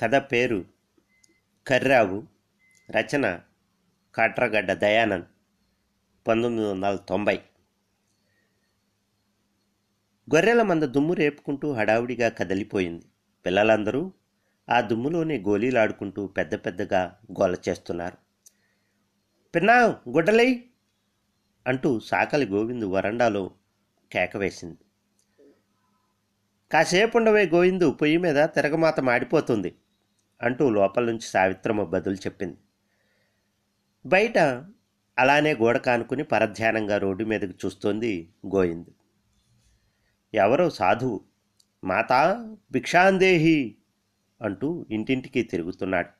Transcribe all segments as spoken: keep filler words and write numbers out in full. కథ పేరు కర్రావు, రచన కాట్రగడ్డ దయానంద్, పంతొమ్మిది వందల తొంభై. గొర్రెల మంద దుమ్ము రేపుకుంటూ హడావుడిగా కదిలిపోయింది. పిల్లలందరూ ఆ దుమ్ములోనే గోళీలాడుకుంటూ పెద్ద పెద్దగా గోల చేస్తున్నారు. పిన్నా గుడ్డలై అంటూ సాకలి గోవిందు వరండాలో కేకవేసింది. కాసేపు ఉండవే గోవిందు, పొయ్యి మీద తిరగమాత మాడిపోతుంది అంటూ లోపల నుంచి సావిత్రమ్మ బదులు చెప్పింది. బయట అలానే గోడ కానుకుని పరధ్యానంగా రోడ్డు మీదకు చూస్తోంది గోవిందు. ఎవరో సాధువు మాతా భిక్షాందేహి అంటూ ఇంటింటికి తిరుగుతున్నాడు.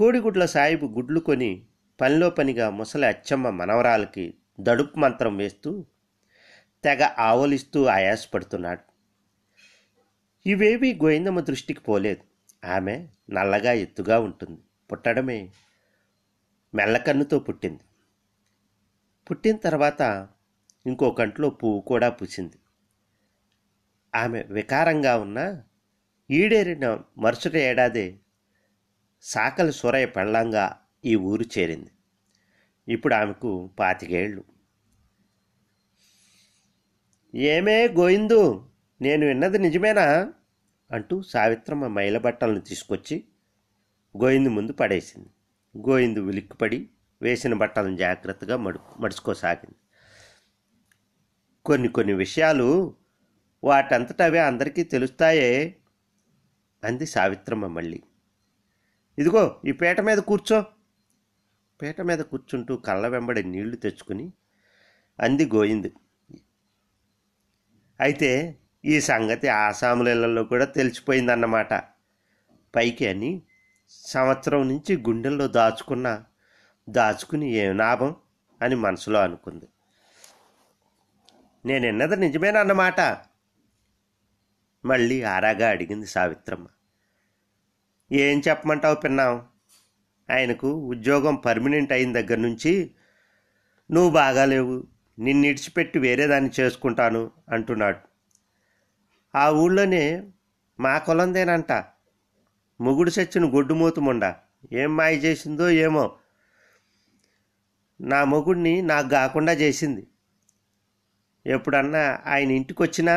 కోడిగుడ్ల సాయిబు గుడ్లు కొని పనిలో పనిగా ముసలి అచ్చమ్మ మనవరాలకి దడుపు మంత్రం వేస్తూ తెగ ఆవలిస్తూ ఆయాసపడుతున్నాడు. ఇవేవి గోవిందమ్మ దృష్టికి పోలేదు. ఆమె నల్లగా ఎత్తుగా ఉంటుంది. పుట్టడమే మెల్లకన్నుతో పుట్టింది. పుట్టిన తర్వాత ఇంకో కంట్లో పువ్వు కూడా పూసింది. ఆమె వికారంగా ఉన్న ఈడేరిన మరుసటి ఏడాది సాకలి సూరయ్య పెళ్ళంగా ఈ ఊరు చేరింది. ఇప్పుడు ఆమెకు పాతికేళ్ళు. ఏమే గోవిందు, నేను విన్నది నిజమేనా అంటూ సావిత్రమ్మ మైల బట్టలను తీసుకొచ్చి గోవిందు ముందు పడేసింది. గోవిందు ఉలిక్కిపడి వేసిన బట్టలను జాగ్రత్తగా మడు మడుచుకోసాగింది. కొన్ని కొన్ని విషయాలు వాటంతటవే అందరికీ తెలుస్తాయే అంది సావిత్రమ్మ మళ్ళీ. ఇదిగో ఈ పేట మీద కూర్చో. పేట మీద కూర్చుంటూ కళ్ళ వెంబడి నీళ్లు తెచ్చుకుని అంది గోవిందు. అయితే ఈ సంగతి ఆసాములలో కూడా తెలిసిపోయిందన్నమాట పైకి అని సంవత్సరం నుంచి గుండెల్లో దాచుకున్న దాచుకుని ఏ లాభం అని మనసులో అనుకుంది. నేను ఎన్నది నిజమేనన్నమాట మళ్ళీ ఆరాగా అడిగింది సావిత్రమ్మ. ఏం చెప్పమంటావు పిన్నావు, ఆయనకు ఉద్యోగం పర్మనెంట్ అయిన దగ్గర నుంచి నువ్వు బాగాలేవు, నిన్ను ఇడిచిపెట్టి వేరే దాన్ని చేసుకుంటాను అంటున్నాడు. ఆ ఊళ్ళోనే మా కొలందేనంట, మొగుడు చచ్చిన గొడ్డుమూతముండ ఏం మాయ చేసిందో ఏమో, నా మొగుడిని నాకు కాకుండా చేసింది. ఎప్పుడన్నా ఆయన ఇంటికి వచ్చినా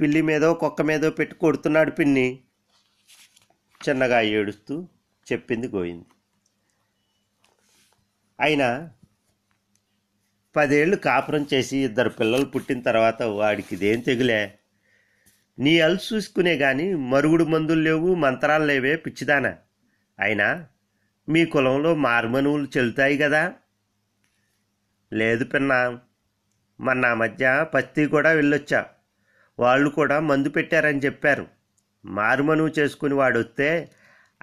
పిల్లి మీదో కుక్క మీదో పెట్టి కొడుతున్నాడు పిన్ని, చిన్నగా ఏడుస్తూ చెప్పింది గోవిందు. ఆయన పదేళ్ళు కాపురం చేసి ఇద్దరు పిల్లలు పుట్టిన తర్వాత వాడికి ఇదేం తెగులే, నీ అల్సు చూసుకునే కానీ మరుగుడు మందులు లేవు, మంత్రాలు లేవే పిచ్చిదానా. అయినా మీ కులంలో మార్మనువులు చెల్లుతాయి కదా. లేదు పిన్నా, మన నా మధ్య పత్తి కూడా వెళ్ళొచ్చా, వాళ్ళు కూడా మందు పెట్టారని చెప్పారు. మారుమనువు చేసుకుని వాడు వస్తే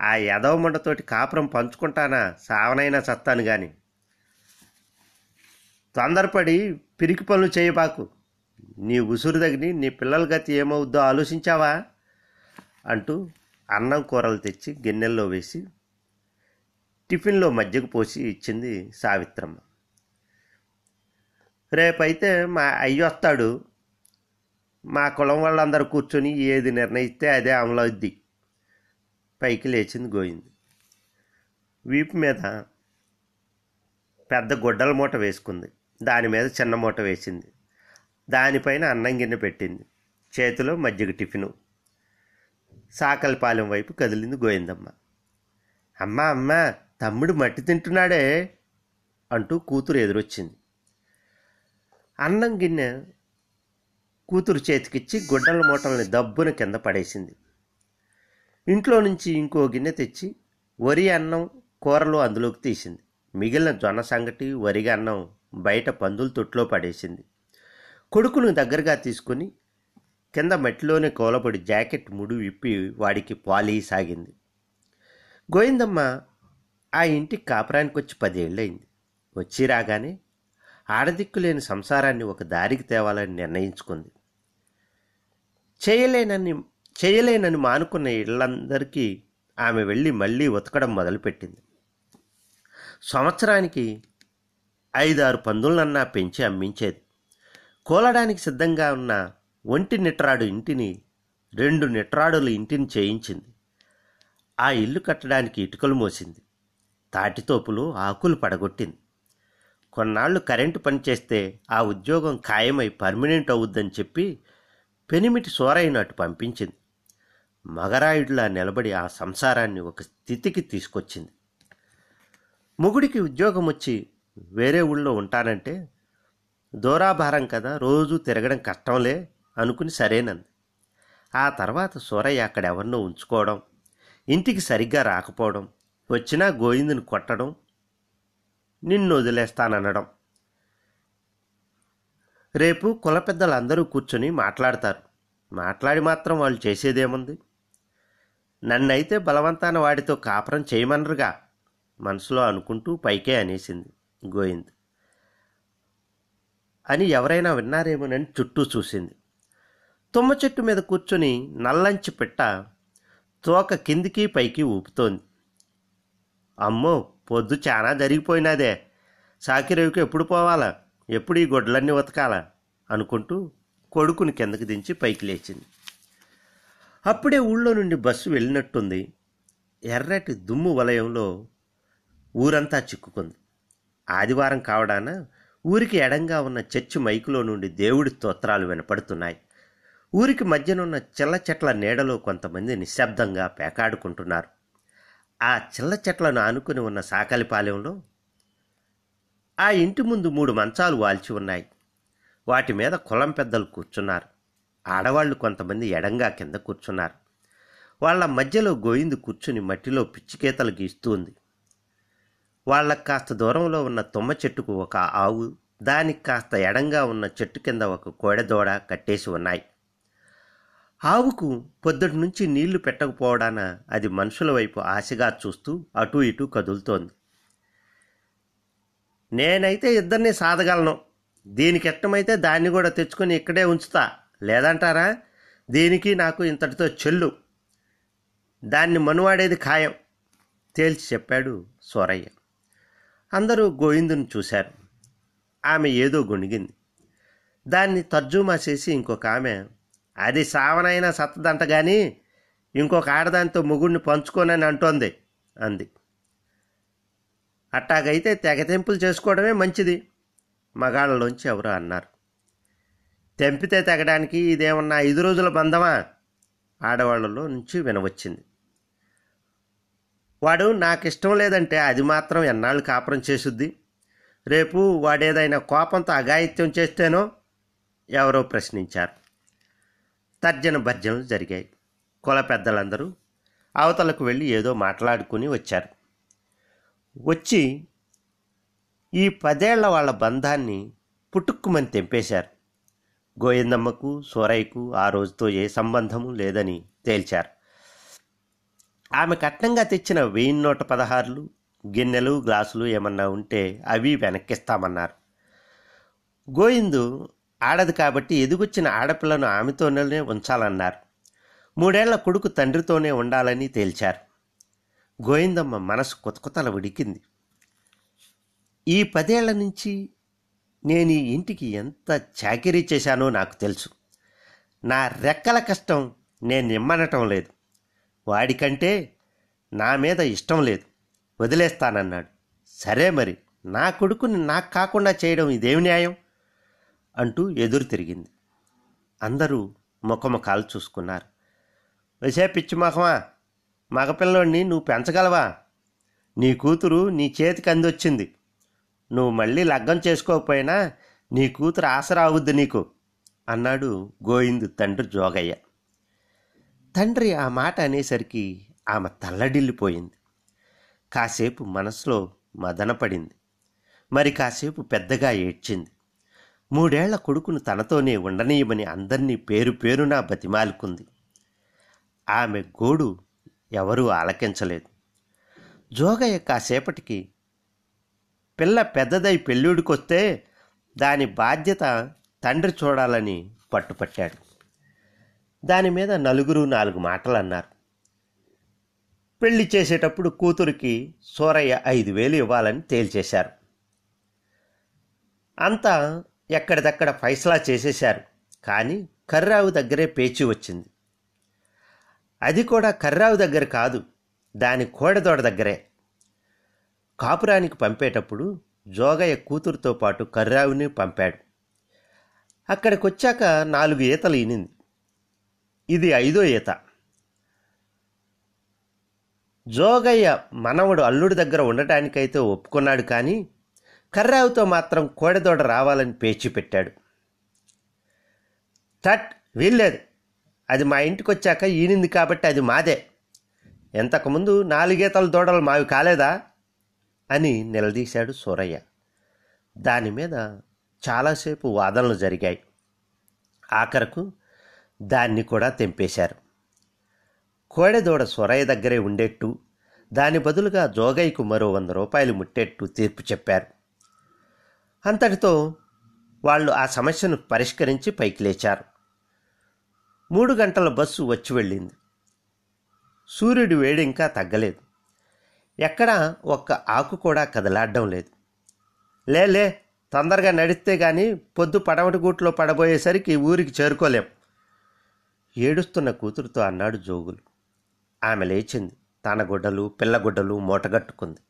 ఆ యదవ మండతోటి కాపురం పంచుకుంటానా, సావనైనా చస్తాను కానీ. తొందరపడి పిరికి పనులు చేయబాకు, నీ ఉసురు తగిని నీ పిల్లల గతి ఏమవుద్దో ఆలోచించావా అంటూ అన్నం కూరలు తెచ్చి గిన్నెల్లో వేసి టిఫిన్లో మజ్జిగ పోసి ఇచ్చింది సావిత్రమ్మ. రేపైతే మా అయ్యొస్తాడు, మా కులం వాళ్ళందరూ కూర్చొని ఏది నిర్ణయిస్తే అదే అమలు అవుద్ది. పైకి లేచింది గోవిందు. వీపు మీద పెద్ద గుడ్డల మూట వేసుకుంది. దాని మీద చిన్న మూట వేసింది. దానిపైన అన్నం గిన్నె పెట్టింది. చేతిలో మజ్జిగ టిఫిను. సాకలిపాలెం వైపు కదిలింది గోవిందమ్మ. అమ్మ అమ్మ, తమ్ముడు మట్టి తింటున్నాడే అంటూ కూతురు ఎదురొచ్చింది. అన్నం గిన్నె కూతురు చేతికిచ్చి గుడ్డల మూటల్ని దబ్బున కింద పడేసింది. ఇంట్లో నుంచి ఇంకో గిన్నె తెచ్చి వరి అన్నం కూరలు అందులోకి తీసింది. మిగిలిన జొన్న సంగటి వరిగా అన్నం బయట పందుల తొట్లో పడేసింది. కొడుకును దగ్గరగా తీసుకుని కింద మట్టిలోనే కోలబడి జాకెట్ ముడి విప్పి వాడికి పాలీసాగింది. గోవిందమ్మ ఆ ఇంటికి కాపురానికి వచ్చి పదేళ్ళయింది. వచ్చి రాగానే ఆడదిక్కులేని సంసారాన్ని ఒక దారికి తేవాలని నిర్ణయించుకుంది. చేయలేనని చేయలేనని మానుకున్న ఇళ్ళందరికీ ఆమె వెళ్ళి మళ్ళీ ఉతకడం మొదలుపెట్టింది. సంవత్సరానికి ఐదారు పందులనన్నా పెంచి అమ్మించేది. కోలడానికి సిద్ధంగా ఉన్న ఒంటి నిట్రాడు ఇంటిని రెండు నిట్రాడుల ఇంటిని చేయించింది. ఆ ఇల్లు కట్టడానికి ఇటుకలు మోసింది, తాటితోపులు ఆకులు పడగొట్టింది. కొన్నాళ్ళు కరెంటు పనిచేస్తే ఆ ఉద్యోగం ఖాయమై పర్మనెంట్ అవుద్దని చెప్పి పెనిమిటి సోరైనట్టు పంపించింది. మగరాయుడిలా నిలబడి ఆ సంసారాన్ని ఒక స్థితికి తీసుకొచ్చింది. మొగుడికి ఉద్యోగం వచ్చి వేరే ఊళ్ళో ఉంటానంటే దూరాభారం కదా, రోజు తిరగడం కష్టంలే అనుకుని సరేనంది. ఆ తర్వాత సూరయ్య అక్కడెవరినో ఉంచుకోవడం, ఇంటికి సరిగ్గా రాకపోవడం, వచ్చినా గోవిందుని కొట్టడం, నిన్ను వదిలేస్తాననడం. రేపు కుల పెద్దలందరూ కూర్చొని మాట్లాడతారు, మాట్లాడి మాత్రం వాళ్ళు చేసేదేముంది? నన్నైతే బలవంతాన వాడితో కాపురం చేయమనరుగా మనసులో అనుకుంటూ పైకే అనేసింది గోవింద్. అని ఎవరైనా విన్నారేమోనని చుట్టూ చూసింది. తుమ్మ చెట్టు మీద కూర్చొని నల్లంచి పెట్ట తోక కిందికి పైకి ఊపుతోంది. అమ్మో, పొద్దు చాలా జరిగిపోయినాదే, సాకిరేవుకి ఎప్పుడు పోవాలా, ఎప్పుడు ఈ గొడ్లన్నీ ఉతకాలా అనుకుంటూ కొడుకుని కిందకి దించి పైకి లేచింది. అప్పుడే ఊళ్ళో నుండి బస్సు వెళ్ళినట్టుంది. ఎర్రటి దుమ్ము వలయంలో ఊరంతా చిక్కుకుంది. ఆదివారం కావడాన ఊరికి ఎడంగా ఉన్న చర్చి మైకులో నుండి దేవుడి స్తోత్రాలు వినపడుతున్నాయి. ఊరికి మధ్యనున్న చిల్ల చెట్ల నీడలో కొంతమంది నిశ్శబ్దంగా పేకాడుకుంటున్నారు. ఆ చిల్ల చెట్లను ఆనుకుని ఉన్న సాకలిపాలెంలో ఆ ఇంటి ముందు మూడు మంచాలు వాల్చి ఉన్నాయి. వాటి మీద కులం పెద్దలు కూర్చున్నారు. ఆడవాళ్లు కొంతమంది ఎడంగా కింద కూర్చున్నారు. వాళ్ళ మధ్యలో గోయింది కూర్చుని మట్టిలో పిచ్చికేతలు గీస్తూ ఉంది. వాళ్ళకు కాస్త దూరంలో ఉన్న తుమ్మ చెట్టుకు ఒక ఆవు, దానికి కాస్త ఎడంగా ఉన్న చెట్టు కింద ఒక కోడెదోడ కట్టేసి ఉన్నాయి. ఆవుకు పొద్దుటి నుంచి నీళ్లు పెట్టకపోవడాన అది మనుషుల వైపు ఆశగా చూస్తూ అటూ ఇటూ కదులుతోంది. నేనైతే ఇద్దరిని సాధగలను, దీనికి ఇష్టమైతే దాన్ని కూడా తెచ్చుకొని ఇక్కడే ఉంచుతా, లేదంటారా దీనికి నాకు ఇంతటితో చెల్లు, దాన్ని మనువాడేది ఖాయం తేల్చి చెప్పాడు సూరయ్య. అందరూ గోవిందుని చూశారు. ఆమె ఏదో గొణిగింది. దాన్ని తర్జుమా చేసి ఇంకొక ఆమె, అది సావనైనా సత్తదంట కానీ ఇంకొక ఆడదానితో మొగుడిని పంచుకోనని అంటోంది అంది. అట్టాగైతే తెగతెంపులు చేసుకోవడమే మంచిది మగాళ్ళలోంచి ఎవరో అన్నారు. తెంపితే తెగడానికి ఇదేమన్నా ఐదు రోజుల బంధమా ఆడవాళ్లలో నుంచి వినవచ్చింది. వాడు నాకు ఇష్టం లేదంటే అది మాత్రం ఎన్నాళ్ళు కాపురం చేసుద్ది, రేపు వాడేదైనా కోపంతో అఘాయిత్యం చేస్తేనో ఎవరో ప్రశ్నించారు. తర్జన భర్జనలు జరిగాయి. కుల పెద్దలందరూ అవతలకు వెళ్ళి ఏదో మాట్లాడుకుని వచ్చారు. వచ్చి ఈ పదేళ్ల వాళ్ళ బంధాన్ని పుట్టుక్కుమని తెంపేశారు. గోవిందమ్మకు సూరయ్యకు ఆ రోజుతో ఏ సంబంధము లేదని తేల్చారు. ఆమె కట్నంగా తెచ్చిన వెయ్యి నూట పదహారులు గిన్నెలు గ్లాసులు ఏమన్నా ఉంటే అవి వెనక్కిస్తామన్నారు. గోవిందు ఆడది కాబట్టి ఎదుగొచ్చిన ఆడపిల్లను ఆమెతోనే ఉంచాలన్నారు. మూడేళ్ల కొడుకు తండ్రితోనే ఉండాలని తేల్చారు. గోవిందమ్మ మనసు కొతకొతల ఉడికింది. ఈ పదేళ్ల నుంచి నేను ఈ ఇంటికి ఎంత చాకిరీ చేశానో నాకు తెలుసు. నా రెక్కల కష్టం నేను ఇమ్మనటం లేదు. వాడికంటే నా మీద ఇష్టం లేదు, వదిలేస్తానన్నాడు. సరే మరి నా కొడుకుని నాకు కాకుండా చేయడం ఇదేమి న్యాయం అంటూ ఎదురు తిరిగింది. అందరూ ముఖముఖాలు చూసుకున్నారు. వసే పిచ్చి మొహమా, మగపిల్లోడిని నువ్వు పెంచగలవా? నీ కూతురు నీ చేతికి అందొచ్చింది, నువ్వు మళ్ళీ లగ్గం చేసుకోకపోయినా నీ కూతురు ఆసరా అవుద్ది నీకు అన్నాడు గోవిందు తండ్రి జోగయ్య. తండ్రి ఆ మాట అనేసరికి ఆమె తల్లడిల్లిపోయింది. కాసేపు మనసులో మదనపడింది, మరి కాసేపు పెద్దగా ఏడ్చింది. మూడేళ్ల కొడుకును తనతోనే ఉండనీయమని అందరినీ పేరు పేరునా బతిమాలుకుంది. ఆమె గోడు ఎవరూ ఆలకించలేదు. జోగయ్య కాసేపటికి, పిల్ల పెద్దదై పెళ్ళిడికొస్తే దాని బాధ్యత తండ్రి చూడాలని పట్టుపట్టాడు. దాని మీద నలుగురు నాలుగు మాటలు అన్నారు. పెళ్లి చేసేటప్పుడు కూతురికి సూరయ్య ఐదు వేలు ఇవ్వాలని తేల్చేశారు. అంతా ఎక్కడిదక్కడ ఫైసలా చేసేశారు. కానీ కర్రావు దగ్గరే పేచీ వచ్చింది. అది కూడా కర్రావు దగ్గర కాదు, దాని కోడదోడ దగ్గరే. కాపురానికి పంపేటప్పుడు జోగయ్య కూతురుతో పాటు కర్రావుని పంపాడు. అక్కడికొచ్చాక నాలుగు ఈతలు ఈనింది. ఇది ఐదో ఈత. జోగయ్య మనవడు అల్లుడి దగ్గర ఉండటానికైతే ఒప్పుకున్నాడు, కానీ కర్రావుతో మాత్రం కోడెదోడ రావాలని పేచి పెట్టాడు. తట్ వీల్లేదు, అది మా ఇంటికి వచ్చాక ఈనింది కాబట్టి అది మాదే, ఎంతకుముందు నాలుగేతల దూడలు మావి కాలేదా అని నిలదీశాడు సూరయ్య. దాని మీద చాలాసేపు వాదనలు జరిగాయి. ఆఖరకు దాన్ని కూడా తెంపేశారు. కోడెదూడ సూరయ్య దగ్గరే ఉండేట్టు, దాని బదులుగా జోగయ్యకు మరో వంద రూపాయలు ముట్టేట్టు తీర్పు చెప్పారు. అంతటితో వాళ్ళు ఆ సమస్యను పరిష్కరించి పైకి లేచారు. మూడు గంటల బస్సు వచ్చి వెళ్ళింది. సూర్యుడి వేడి ఇంకా తగ్గలేదు. ఎక్కడా ఒక్క ఆకు కూడా కదలాడడం లేదు. లేలే తొందరగా నడిస్తే కానీ పొద్దు పడవటి గూట్లో పడబోయేసరికి ఊరికి చేరుకోలేం, ఏడుస్తున్న కూతురుతో అన్నాడు జోగులు. ఆమె లేచింది. తన గుడ్డలు పిల్లగుడ్డలు మూటగట్టుకుంది.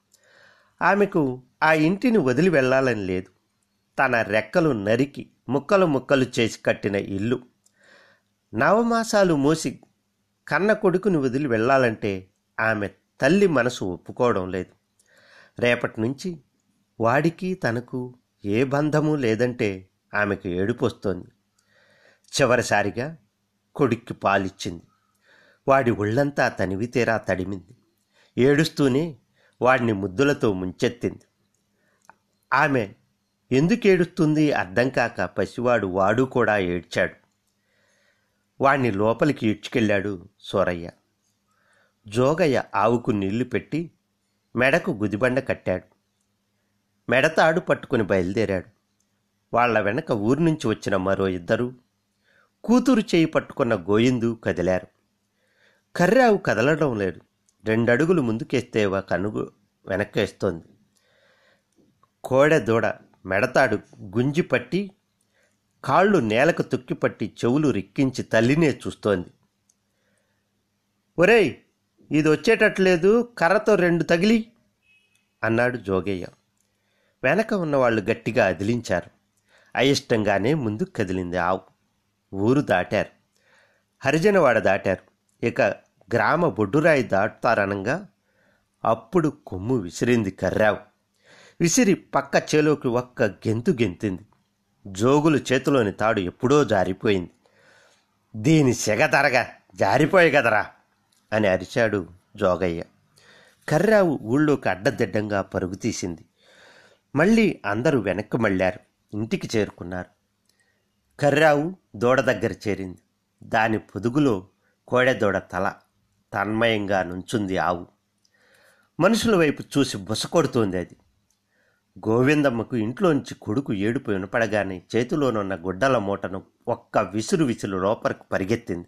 ఆమెకు ఆ ఇంటిని వదిలి వెళ్ళాలని లేదు. తన రెక్కలు నరికి ముక్కలు ముక్కలు చేసి కట్టిన ఇల్లు, నవమాసాలు మూసి కన్న కొడుకుని వదిలి వెళ్ళాలంటే ఆమె తల్లి మనసు ఒప్పుకోవడం లేదు. రేపటి నుంచి వాడికి తనకు ఏ బంధము లేదంటే ఆమెకు ఏడుపొస్తోంది. చివరిసారిగా కొడుక్కి పాలిచ్చింది. వాడి ఒళ్ళంతా తనివితేరా తడిమింది. ఏడుస్తూనే వాడిని ముద్దులతో ముంచెత్తింది. ఆమె ఎందుకేడుస్తుంది అర్థం కాక పసివాడు వాడు కూడా ఏడ్చాడు. వాణ్ణి లోపలికి ఈడ్చుకెళ్ళాడు సూరయ్య. జోగయ్య ఆవుకు నీళ్లు పెట్టి మెడకు గుదిబండ కట్టాడు. మెడతాడు పట్టుకుని బయలుదేరాడు. వాళ్ల వెనక ఊరి నుంచి వచ్చిన మరో ఇద్దరు, కూతురు చేయి పట్టుకున్న గోయిందు కదిలారు. కర్రావు కదలడం లేదు. రెండడుగులు ముందుకేస్తే ఒక అడుగు వెనక్కేస్తోంది. కోడెదూడ మెడతాడు గుంజి పట్టి కాళ్ళు నేలకు తొక్కిపట్టి చెవులు రిక్కించి తల్లినే చూస్తోంది. ఒరేయ్, ఇది వచ్చేటట్లేదు, కర్రతో రెండు తగిలి అన్నాడు జోగయ్య. వెనక ఉన్నవాళ్ళు గట్టిగా అదిలించారు. అయిష్టంగానే ముందుకు కదిలింది ఆవు. ఊరు దాటారు, హరిజనవాడ దాటారు. ఇక గ్రామ బొడ్డురాయి దాటుతారనగా అప్పుడు కొమ్ము విసిరింది కర్రావు. విసిరి పక్క చేలోకి ఒక్క గెంతు గెంతింది. జోగులు చేతిలోని తాడు ఎప్పుడో జారిపోయింది. దీని సెగ తరగా జారిపోయి కదరా అని అరిచాడు జోగయ్య. కర్రావు ఊళ్ళోకి అడ్డదిడ్డంగా పరుగు తీసింది. మళ్ళీ అందరూ వెనక్కి మళ్ళారు. ఇంటికి చేరుకున్నారు. కర్రావు దూడ దగ్గర చేరింది. దాని పొదుగులో కోడెదూడ తల తన్మయంగా నుంచుంది. ఆవు మనుషుల వైపు చూసి బుసకొడుతోంది. అది గోవిందమ్మకు ఇంట్లోంచి కొడుకు ఏడుపు వినపడగానే చేతిలోనున్న గుడ్డల మూటను ఒక్క విసురు విసురు లోపలికి పరిగెత్తింది.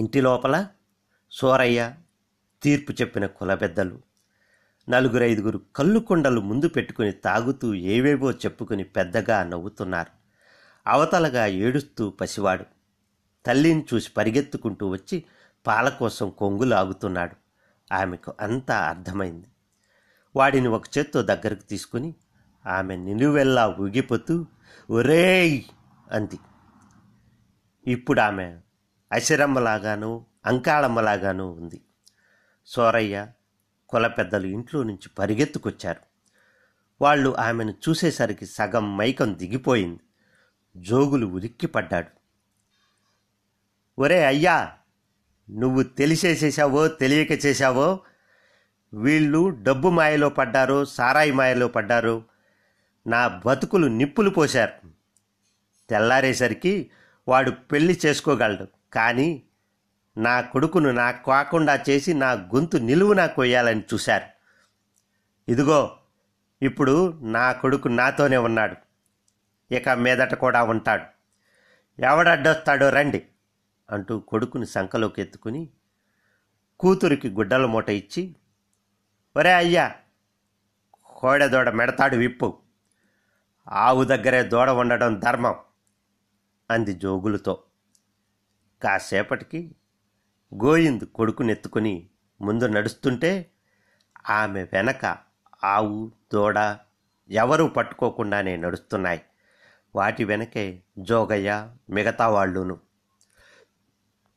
ఇంటి లోపల సూరయ్య, తీర్పు చెప్పిన కులబెద్దలు, నలుగురైదుగురు కళ్ళు కుండలు ముందు పెట్టుకుని తాగుతూ ఏవేవో చెప్పుకుని పెద్దగా నవ్వుతున్నారు. అవతలగా ఏడుస్తూ పసివాడు తల్లిని చూసి పరిగెత్తుకుంటూ వచ్చి పాల కోసం కొంగులు ఆగుతున్నాడు. ఆమెకు అంతా అర్థమైంది. వాడిని ఒక చేత్తో దగ్గరకు తీసుకుని ఆమె నిలువెల్లా ఊగిపోతూ ఒరేయ్ అంది. ఇప్పుడు ఆమె అసిరమ్మలాగానో అంకాళమ్మలాగానో ఉంది. సూరయ్య కుల పెద్దలు ఇంట్లో నుంచి పరిగెత్తుకొచ్చారు. వాళ్ళు ఆమెను చూసేసరికి సగం మైకం దిగిపోయింది. జోగులు ఉలిక్కి పడ్డాడు. ఒరే అయ్యా, నువ్వు తెలిసేసేసావో తెలియక చేశావో, వీళ్ళు డబ్బు మాయలో పడ్డారో సారాయి మాయలో పడ్డారో, నా బతుకులు నిప్పులు పోశారు. తెల్లారేసరికి వాడు పెళ్లి చేసుకోగలడు, కానీ నా కొడుకును నాకు కాకుండా చేసి నా గొంతు నిలువునా కొయ్యాలని చూశారు. ఇదిగో ఇప్పుడు నా కొడుకు నాతోనే ఉన్నాడు, ఇక మీదట కూడా ఉంటాడు. ఎవడడ్డొస్తాడో రండి అంటూ కొడుకుని సంకలోకి ఎత్తుకుని కూతురికి గుడ్డల మూట ఇచ్చి ఒరే అయ్యా, కోడెదూడ మెడతాడు విప్పు, ఆవు దగ్గరే దూడ ఉండడం ధర్మం అంది జోగులతో. కాసేపటికి గోయింద్ కొడుకునెత్తుకుని ముందు నడుస్తుంటే ఆమె వెనక ఆవు, దూడ ఎవరూ పట్టుకోకుండానే నడుస్తున్నాయి. వాటి వెనకే జోగయ్య మిగతా వాళ్ళును.